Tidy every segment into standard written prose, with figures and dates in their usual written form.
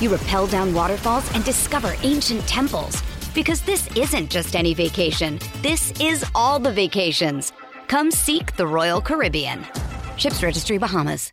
You rappel down waterfalls and discover ancient temples. Because this isn't just any vacation. This is all the vacations. Come seek the Royal Caribbean. Ships Registry, Bahamas.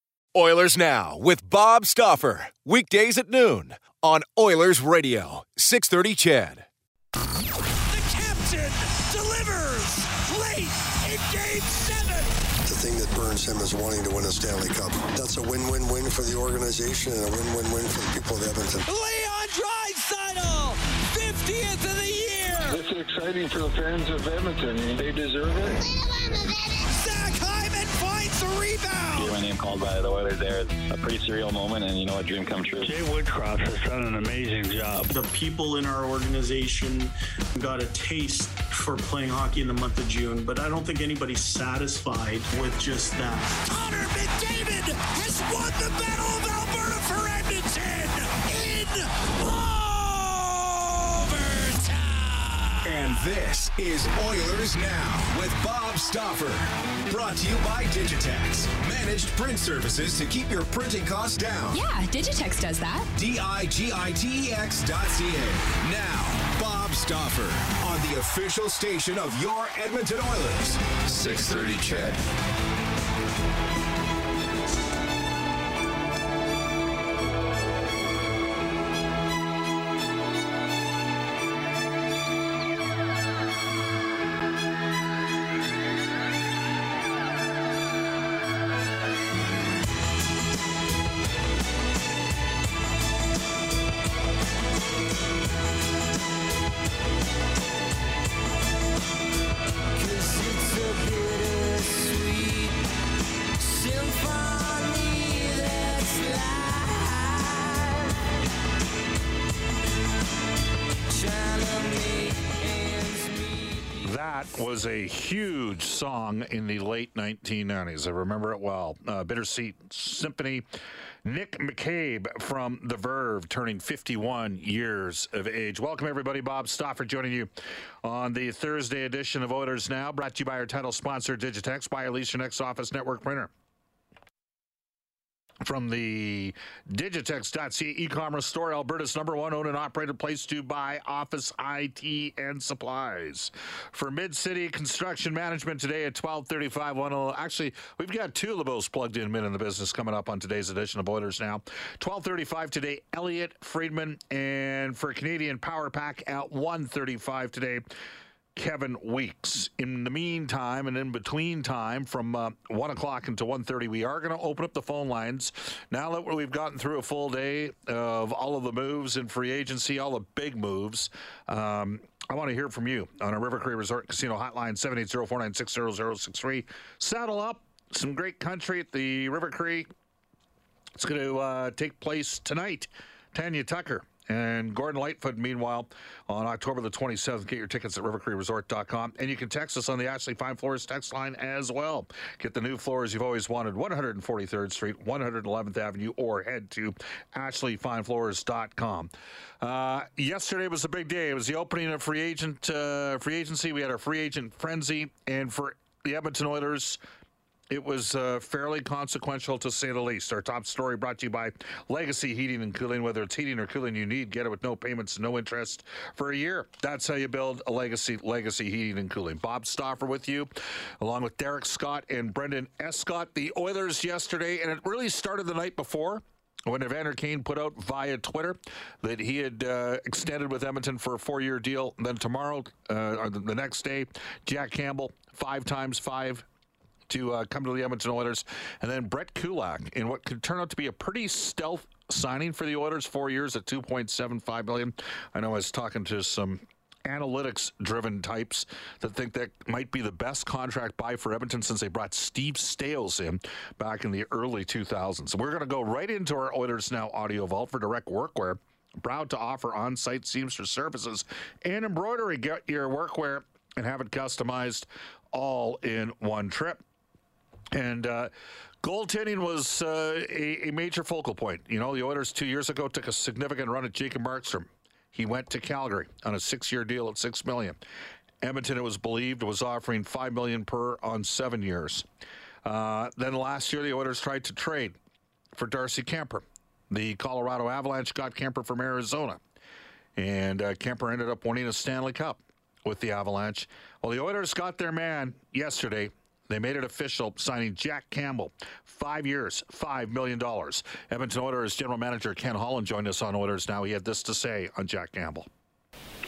Oilers Now with Bob Stauffer. Weekdays at noon on Oilers Radio 630 CHED. The captain delivers late in Game 7. The thing that burns him is wanting to win a Stanley Cup. That's a win-win-win for the organization and a win-win-win for the people of Edmonton. Leon Draisaitl, 50th of the year. This is exciting for the fans of Edmonton. They deserve it. Zach Hyman finds the rebound. My name called by the Oilers there. A pretty surreal moment, and you know, a dream come true. Jay Woodcroft has done an amazing job. The people in our organization got a taste for playing hockey in the month of June, but I don't think anybody's satisfied with just that. Connor McDavid has won the Battle of Alberta for Edmonton in overtime. And this is Oilers Now with Bob Stauffer. Brought to you by Digitex. Managed print services to keep your printing costs down. Yeah, Digitex does that. Digitex.ca. Now, Bob Stauffer on the official station of your Edmonton Oilers. 630 CHED. Was a huge song in the late 1990s. I remember it well. Bittersweet Symphony. Nick McCabe from The Verve turning 51 years of age. Welcome, everybody. Bob Stauffer joining you on the Thursday edition of Oilers Now, brought to you by our title sponsor, Digitex. Buy or lease your next office network printer from the Digitex.ca e-commerce store, Alberta's #1 owned and operated place to buy office IT and supplies. For Mid-City Construction Management today at 12:35. Actually, we've got two LeBeaus plugged-in men in the business coming up on today's edition of Oilers Now. 12:35 today, Elliott Friedman. And for Canadian Power Pack at 1:35 today, Kevin Weeks. In the meantime and in between time, from 1 o'clock until 1:30, we are going to open up the phone lines. Now that we've gotten through a full day of all of the moves in free agency, all the big moves, I want to hear from you on our River Cree Resort Casino hotline, 780-496-0063. Saddle up. Some great country at the River Cree. It's going to take place tonight. Tanya Tucker and Gordon Lightfoot, meanwhile, on October the 27th. Get your tickets at rivercreeresort.com. And you can text us on the Ashley Fine Floors text line as well. Get the new floors you've always wanted, 143rd Street, 111th Avenue, or head to ashleyfinefloors.com. Yesterday was a big day. It was the opening of free agency. We had our free agent frenzy. And for the Edmonton Oilers, it was fairly consequential, to say the least. Our top story brought to you by Legacy Heating and Cooling. Whether it's heating or cooling you need, get it with no payments, no interest for a year. That's how you build a legacy heating and cooling. Bob Stauffer with you, along with Derek Scott and Brendan Escott. The Oilers yesterday, and it really started the night before. when Evander Kane put out via Twitter that he had extended with Edmonton for a 4-year deal. And then tomorrow, or the next day, Jack Campbell, 5 times 5 to come to the Edmonton Oilers. And then Brett Kulak, in what could turn out to be a pretty stealth signing for the Oilers, 4 years at $2.75 million. I know I was talking to some analytics-driven types that think that might be the best contract buy for Edmonton since they brought Steve Stales in back in the early 2000s. We're going to go right into our Oilers Now audio vault for direct workwear. Proud to offer on-site seamstress services and embroidery. Get your workwear and have it customized all in one trip. And goaltending was a major focal point. You know, the Oilers 2 years ago took a significant run at Jacob Markstrom. He went to Calgary on a 6-year deal at $6 million. Edmonton, it was believed, was offering $5 million per on 7 years. Then last year, the Oilers tried to trade for Darcy Kemper. The Colorado Avalanche got Kemper from Arizona, and Kemper ended up winning a Stanley Cup with the Avalanche. Well, the Oilers got their man yesterday. They made it official, signing Jack Campbell, 5 years, $5 million. Edmonton Oilers General Manager Ken Holland joined us on Oilers Now. He had this to say on Jack Campbell.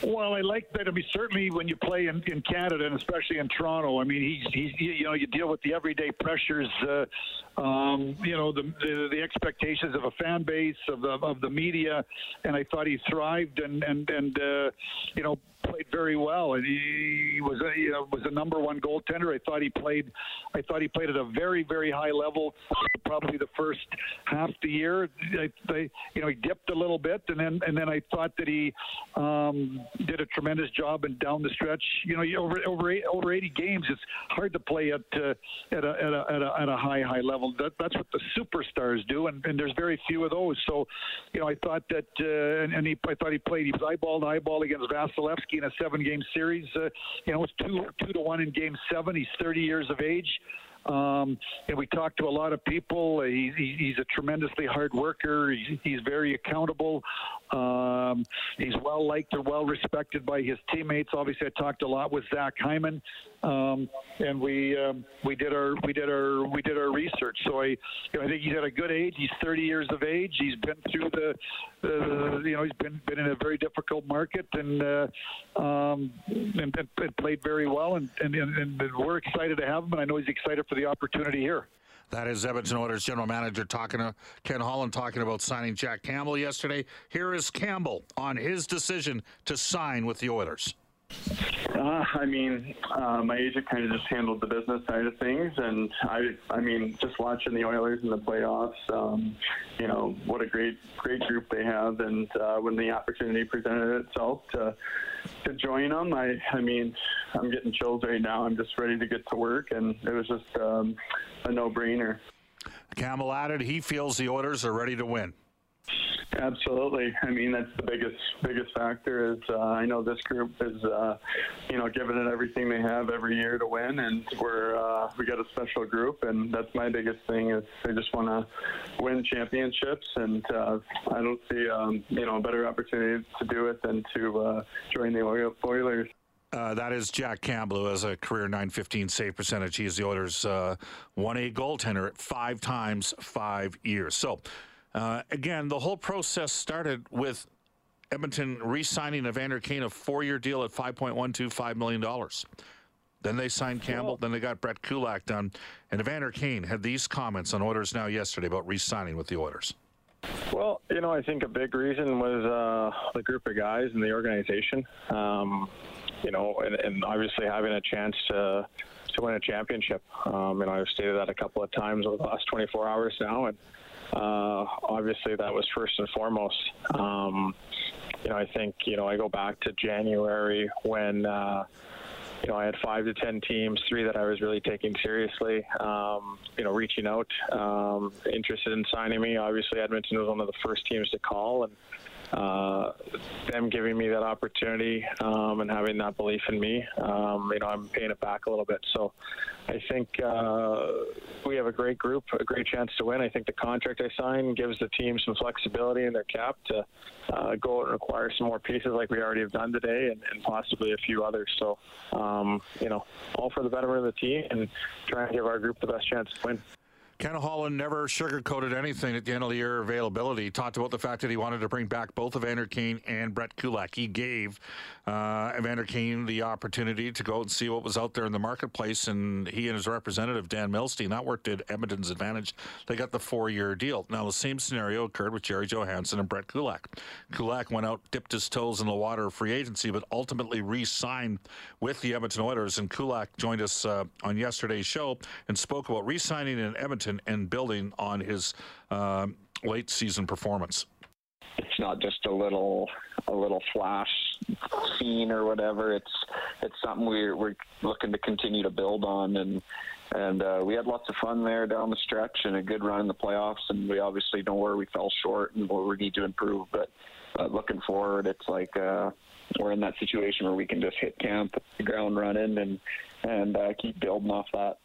Well, I like that. I mean, certainly when you play in Canada and especially in Toronto, I mean, you know, you deal with the everyday pressures, you know, the expectations of a fan base, of the media, and I thought he thrived and you know, played very well. And he was a number one goaltender. I thought he played at a very, very high level for probably the first half of the year. You know, he dipped a little bit, and then I thought that he did a tremendous job, and down the stretch, you know, over 80 games, it's hard to play at a high level. That's what the superstars do, and there's very few of those. So, you know, I thought that, I thought he played. He was eyeball to eyeball against Vasilevsky in a 7-game series. You know, it's 2-1 in Game 7. He's 30 years of age. And we talked to a lot of people. He's a tremendously hard worker. He's very accountable. He's well liked and well respected by his teammates. Obviously, I talked a lot with Zach Hyman, and we did our research. So I think he's at a good age. He's 30 years of age. He's been through he's been in a very difficult market, and played very well. And we're excited to have him. And I know he's excited for the opportunity here. That is Edmonton Oilers General Manager Ken Holland talking about signing Jack Campbell yesterday. Here is Campbell on his decision to sign with the Oilers. My agent kind of just handled the business side of things, and I mean, just watching the Oilers in the playoffs, you know, what a great group they have, and when the opportunity presented itself to join them, I mean, I'm getting chills right now. I'm just ready to get to work, and it was just a no-brainer. Campbell added, he feels the Oilers are ready to win. Absolutely. I mean, that's the biggest factor is I know this group is, you know, giving it everything they have every year to win, and we got a special group, and that's my biggest thing is they just want to win championships, and I don't see, you know, a better opportunity to do it than to join the Oilers. That is Jack Campbell, who has a career .915 save percentage. He is the Oilers' 1A goaltender at 5 times 5 years. So, again, the whole process started with Edmonton re-signing Evander Kane, a 4-year deal at $5.125 million. Then they signed Campbell, then they got Brett Kulak done. And Evander Kane had these comments on Oilers Now yesterday about re-signing with the Oilers. Well, you know, I think a big reason was the group of guys and the organization. You know, and obviously having a chance to win a championship. You know, I've stated that a couple of times over the last 24 hours now, and obviously that was first and foremost. You know, I think, you know, I go back to January when, you know, I had 5 to 10 teams, 3 that I was really taking seriously, you know, reaching out, interested in signing me. Obviously, Edmonton was one of the first teams to call, and them giving me that opportunity and having that belief in me, you know, I'm paying it back a little bit. So I think we have a great group, a great chance to win. I think the contract I signed gives the team some flexibility in their cap to go out and acquire some more pieces like we already have done today, and possibly a few others. So, you know, all for the betterment of the team and trying to give our group the best chance to win. Ken Holland never sugarcoated anything at the end of the year availability. He talked about the fact that he wanted to bring back both Evander Kane and Brett Kulak. He gave Evander Kane the opportunity to go out and see what was out there in the marketplace, and he and his representative, Dan Milstein, that worked at Edmonton's advantage. They got the 4-year deal. Now, the same scenario occurred with Jerry Johansson and Brett Kulak. Kulak went out, dipped his toes in the water of free agency, but ultimately re-signed with the Edmonton Oilers, and Kulak joined us on yesterday's show and spoke about re-signing in Edmonton and building on his late season performance. It's not just a little flash scene or whatever. It's something we're looking to continue to build on, and we had lots of fun there down the stretch and a good run in the playoffs, and we obviously know where we fell short and where we need to improve, but looking forward, it's like we're in that situation where we can just hit camp, the ground running, and keep building off that.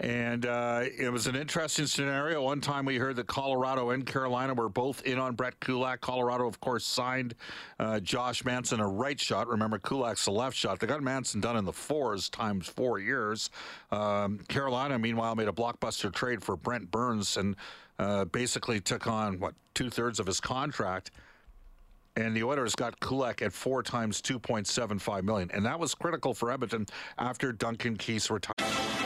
And it was an interesting scenario. One time we heard that Colorado and Carolina were both in on Brett Kulak. Colorado, of course, signed Josh Manson, a right shot. Remember, Kulak's a left shot. They got Manson done in the fours times 4 years. Carolina, meanwhile, made a blockbuster trade for Brent Burns and basically took on, two-thirds of his contract. And the Oilers got Kulak at 4 times $2.75 million. And that was critical for Edmonton after Duncan Keith's retirement.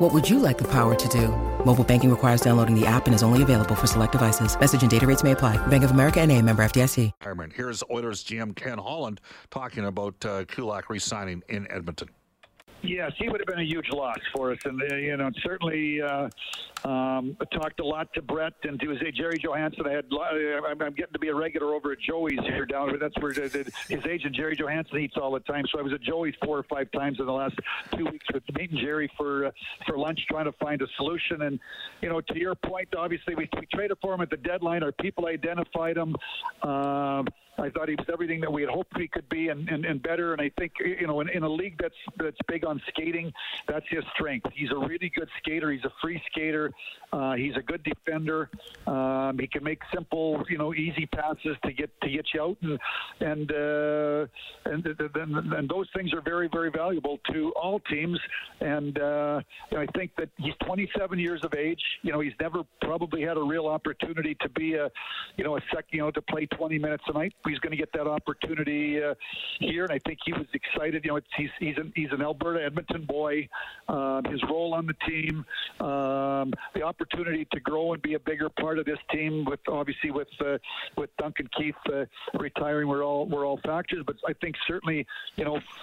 What would you like the power to do? Mobile banking requires downloading the app and is only available for select devices. Message and data rates may apply. Bank of America N.A., member FDIC. Here's Oilers GM Ken Holland talking about Kulak re-signing in Edmonton. Yes, he would have been a huge loss for us, and certainly talked a lot to Brett and to Jerry Johansson. I'm getting to be a regular over at Joey's here down there. That's where his agent Jerry Johansson eats all the time. So I was at Joey's 4 or 5 times in the last 2 weeks with meeting Jerry for lunch, trying to find a solution. And to your point, obviously we traded for him at the deadline. Our people identified him. I thought he was everything that we had hoped he could be and better. And I think, in a league that's big on skating, that's his strength. He's a really good skater. He's a free skater. He's a good defender. He can make simple, easy passes to get you out. And those things are very, very valuable to all teams. And I think that he's 27 years of age. He's never probably had a real opportunity to be to play 20 minutes a night. He's going to get that opportunity here, and I think he was excited. He's an Alberta Edmonton boy. His role on the team, the opportunity to grow and be a bigger part of this team. With Duncan Keith retiring, we're all factors. But I think certainly,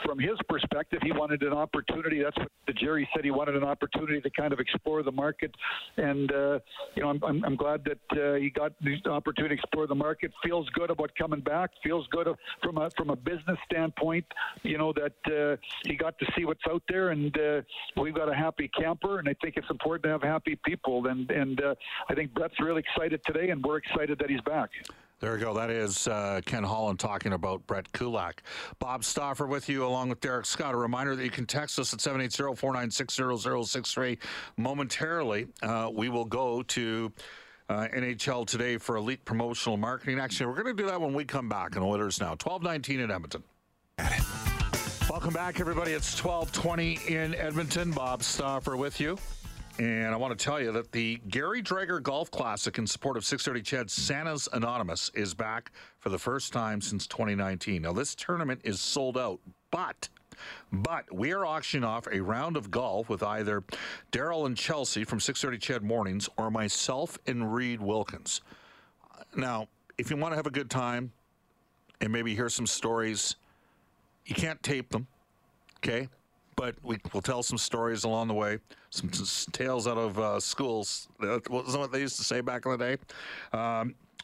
from his perspective, he wanted an opportunity. That's what Jerry said. He wanted an opportunity to kind of explore the market, and I'm glad that he got the opportunity to explore the market. Feels good about coming back. Feels good from a business standpoint, that he got to see what's out there, and we've got a happy camper, and I think it's important to have happy people, and I think Brett's really excited today, and we're excited that he's back. There you go. That is Ken Holland talking about Brett Kulak. Bob Stauffer with you, along with Derek Scott. A reminder that you can text us at 780-496-0063. Momentarily, we will go to NHL Today for Elite Promotional Marketing. Actually, we're going to do that when we come back on Oilers Now. 12:19 in Edmonton. Welcome back, everybody. It's 12:20 in Edmonton. Bob Stauffer with you. And I want to tell you that the Gary Draeger Golf Classic in support of 630 CHED, Santa's Anonymous, is back for the first time since 2019. Now, this tournament is sold out, but we are auctioning off a round of golf with either Daryl and Chelsea from 630 CHED Mornings or myself and Reed Wilkins. Now, if you want to have a good time and maybe hear some stories You can't tape them, okay? But we'll tell some stories along the way, some tales out of schools. That wasn't what they used to say back in the day.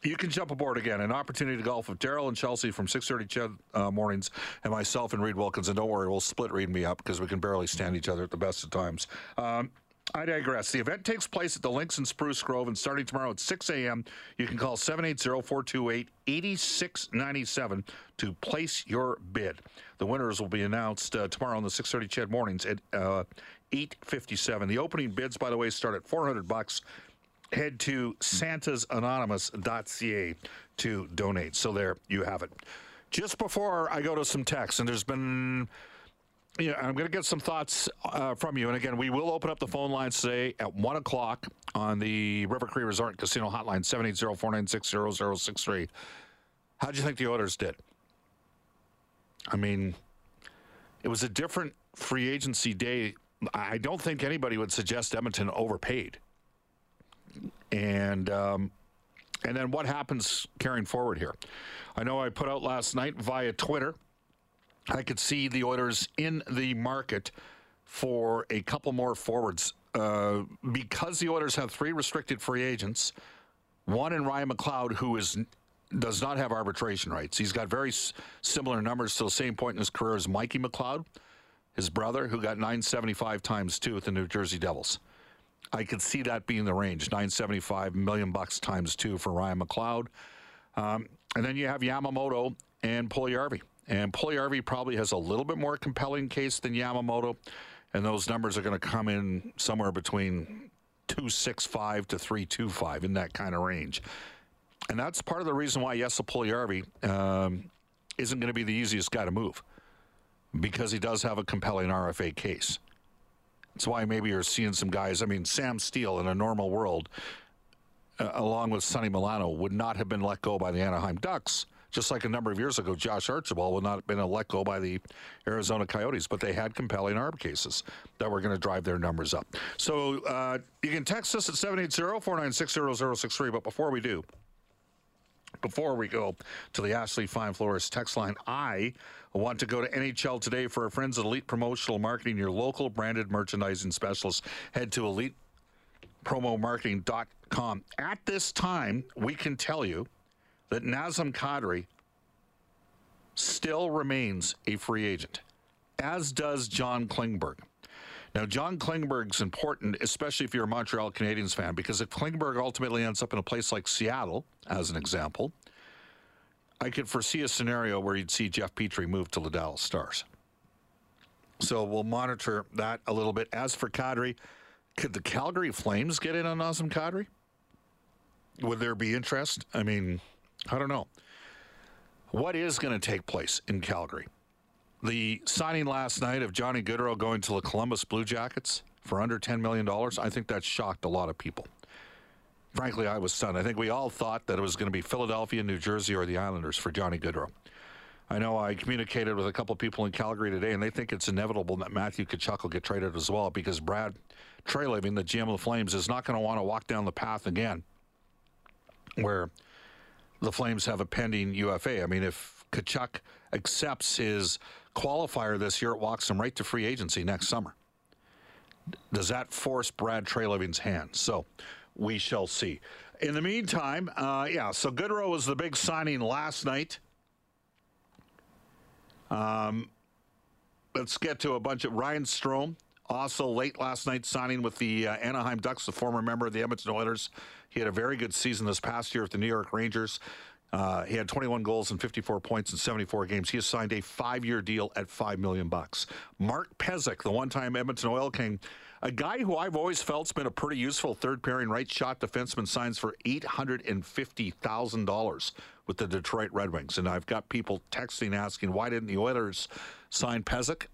You can jump aboard again. An opportunity to golf with Daryl and Chelsea from 6:30 mornings, and myself and Reed Wilkins. And don't worry, we'll split Reed and me up because we can barely stand each other at the best of times. I digress. The event takes place at the Links in Spruce Grove, and starting tomorrow at 6 a.m., you can call 780-428-8697 to place your bid. The winners will be announced tomorrow on the 6:30 CHED mornings at 8:57. The opening bids, by the way, start at $400. Head to santasanonymous.ca to donate. So there you have it. Just before I go to some texts, and there's been... Yeah, I'm going to get some thoughts from you. And again, we will open up the phone lines today at 1 o'clock on the River Cree Resort Casino hotline, 780-496-0063. How do you think the Oilers did? I mean, it was a different free agency day. I don't think anybody would suggest Edmonton overpaid. And then what happens carrying forward here? I know I put out last night via Twitter, I could see the Oilers in the market for a couple more forwards. Because the Oilers have three restricted free agents, one in Ryan McLeod, who does not have arbitration rights. He's got very similar numbers to the same point in his career as Mikey McLeod, his brother, who got 975 times two with the New Jersey Devils. I could see that being the range, $975 million times two for Ryan McLeod. And then you have Yamamoto and Puljujarvi. And Puljujarvi probably has a little bit more compelling case than Yamamoto, and those numbers are going to come in somewhere between 265 to 325 in that kind of range. And that's part of the reason why Jesse Puljujarvi isn't going to be the easiest guy to move, because he does have a compelling RFA case. That's why maybe you're seeing some guys. I mean, Sam Steele in a normal world, along with Sonny Milano, would not have been let go by the Anaheim Ducks. Just like a number of years ago, Josh Archibald would not have been let go by the Arizona Coyotes, but they had compelling arb cases that were going to drive their numbers up. So you can text us at 780-496-0063, but before we go to the Ashley Fine Floors text line, I want to go to NHL Today for our friends at Elite Promotional Marketing, your local branded merchandising specialist. Head to elitepromomarketing.com. At this time, we can tell you that Nazem Kadri still remains a free agent, as does John Klingberg. Now, John Klingberg's important, especially if you're a Montreal Canadiens fan, because if Klingberg ultimately ends up in a place like Seattle, as an example, I could foresee a scenario where you'd see Jeff Petrie move to the Dallas Stars. So we'll monitor that a little bit. As for Kadri, could the Calgary Flames get in on Nazem Kadri? Would there be interest? I mean... I don't know. What is going to take place in Calgary? The signing last night of Johnny Gaudreau going to the Columbus Blue Jackets for under $10 million, I think that shocked a lot of people. Frankly, I was stunned. I think we all thought that it was going to be Philadelphia, New Jersey, or the Islanders for Johnny Gaudreau. I know I communicated with a couple of people in Calgary today, and they think it's inevitable that Matthew Tkachuk will get traded as well, because Brad Treliving, the GM of the Flames, is not going to want to walk down the path again where... the Flames have a pending UFA. I mean, if Tkachuk accepts his qualifier this year, it walks him right to free agency next summer. Does that force Brad Treliving's hand? So we shall see. In the meantime, so Gaudreau was the big signing last night. Let's get to a bunch of Ryan Strome. Also, late last night, signing with the Anaheim Ducks, the former member of the Edmonton Oilers. He had a very good season this past year with the New York Rangers. He had 21 goals and 54 points in 74 games. He has signed a 5-year deal at $5 million. Mark Pezic, the one-time Edmonton Oil King, a guy who I've always felt's been a pretty useful third-pairing right-shot defenseman, signs for $850,000 with the Detroit Red Wings. And I've got people texting asking, why didn't the Oilers sign Pezic?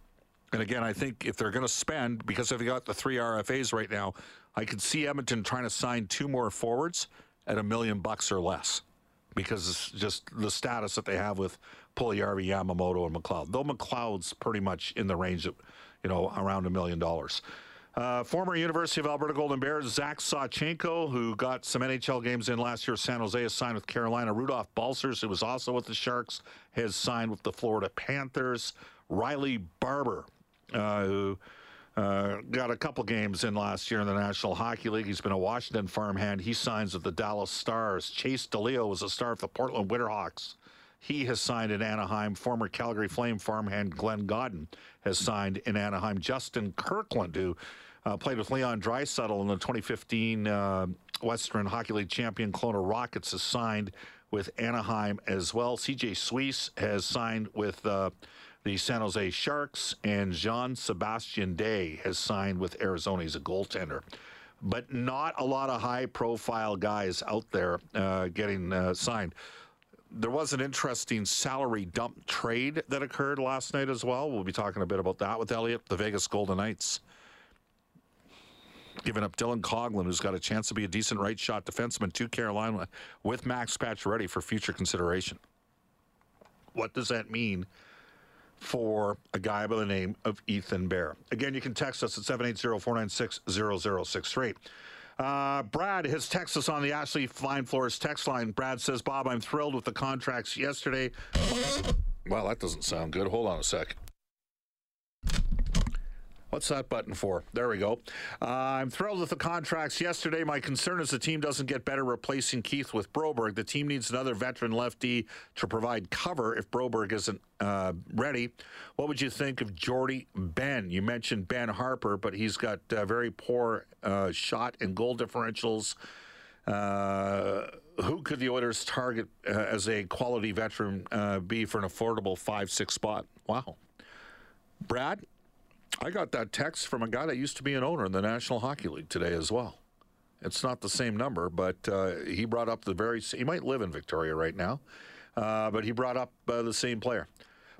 And again, I think if they're going to spend, because they've got the three RFAs right now, I could see Edmonton trying to sign two more forwards at $1 million or less, because it's just the status that they have with Puljujarvi, Yamamoto, and McLeod. Though McLeod's pretty much in the range of, around $1 million. Former University of Alberta Golden Bears Zach Sawchenko, who got some NHL games in last year, San Jose, has signed with Carolina. Rudolph Balsers, who was also with the Sharks, has signed with the Florida Panthers. Riley Barber, who got a couple games in last year in the National Hockey League. He's been a Washington farmhand. He signs with the Dallas Stars. Chase DeLeo was a star of the Portland Winterhawks. He has signed in Anaheim. Former Calgary Flame farmhand Glenn Godden has signed in Anaheim. Justin Kirkland, who played with Leon Draisaitl in the 2015 Western Hockey League champion Kelowna Rockets, has signed with Anaheim as well. CJ Suisse has signed with the San Jose Sharks, and Jean-Sebastien Day has signed with Arizona. He's a goaltender. But not a lot of high-profile guys out there getting signed. There was an interesting salary dump trade that occurred last night as well. We'll be talking a bit about that with Elliott. The Vegas Golden Knights giving up Dylan Coughlin, who's got a chance to be a decent right-shot defenseman, to Carolina with Max Pacioretty for future consideration. What does that mean for a guy by the name of Ethan Bear? Again, you can text us at 780-496-0063. Brad has texted us on the Ashley Fine Floors text line. Brad says, Bob, I'm thrilled with the contracts yesterday. Well, that doesn't sound good. Hold on a sec. What's that button for? There we go. I'm thrilled with the contracts yesterday. My concern is the team doesn't get better replacing Keith with Broberg. The team needs another veteran lefty to provide cover if Broberg isn't ready. What would you think of Jordy Ben? You mentioned Ben Harper, but he's got very poor shot and goal differentials. Who could the Oilers target as a quality veteran be for an affordable 5-6 spot? Wow. Brad? I got that text from a guy that used to be an owner in the National Hockey League today as well. It's not the same number, but he brought up the very same. He might live in Victoria right now, but he brought up the same player.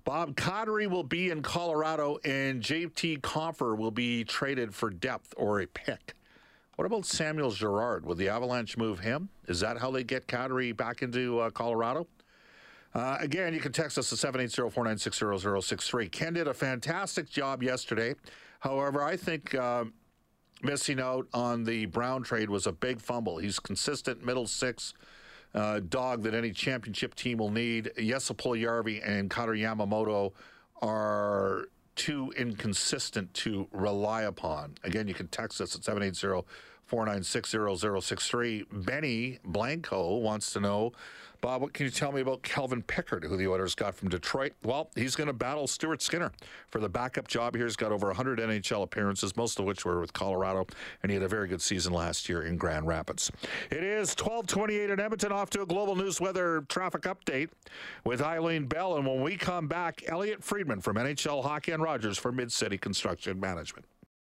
Bob, Kadri will be in Colorado, and JT Compher will be traded for depth or a pick. What about Samuel Girard? Will the Avalanche move him? Is that how they get Kadri back into Colorado? Again, you can text us at 780-496-0063. Ken did a fantastic job yesterday. However, I think missing out on the Brown trade was a big fumble. He's consistent middle six dog that any championship team will need. Jesse Puljujarvi and Cutter Yamamoto are too inconsistent to rely upon. Again, you can text us at 780-496-0063. Benny Blanco wants to know, Bob, what can you tell me about Kelvin Pickard, who the Oilers got from Detroit? Well, he's going to battle Stuart Skinner for the backup job here. He's got over 100 NHL appearances, most of which were with Colorado, and he had a very good season last year in Grand Rapids. It is 12:28 in Edmonton. Off to a global news weather traffic update with Eileen Bell. And when we come back, Elliott Friedman from NHL Hockey and Rogers for Mid-City Construction Management.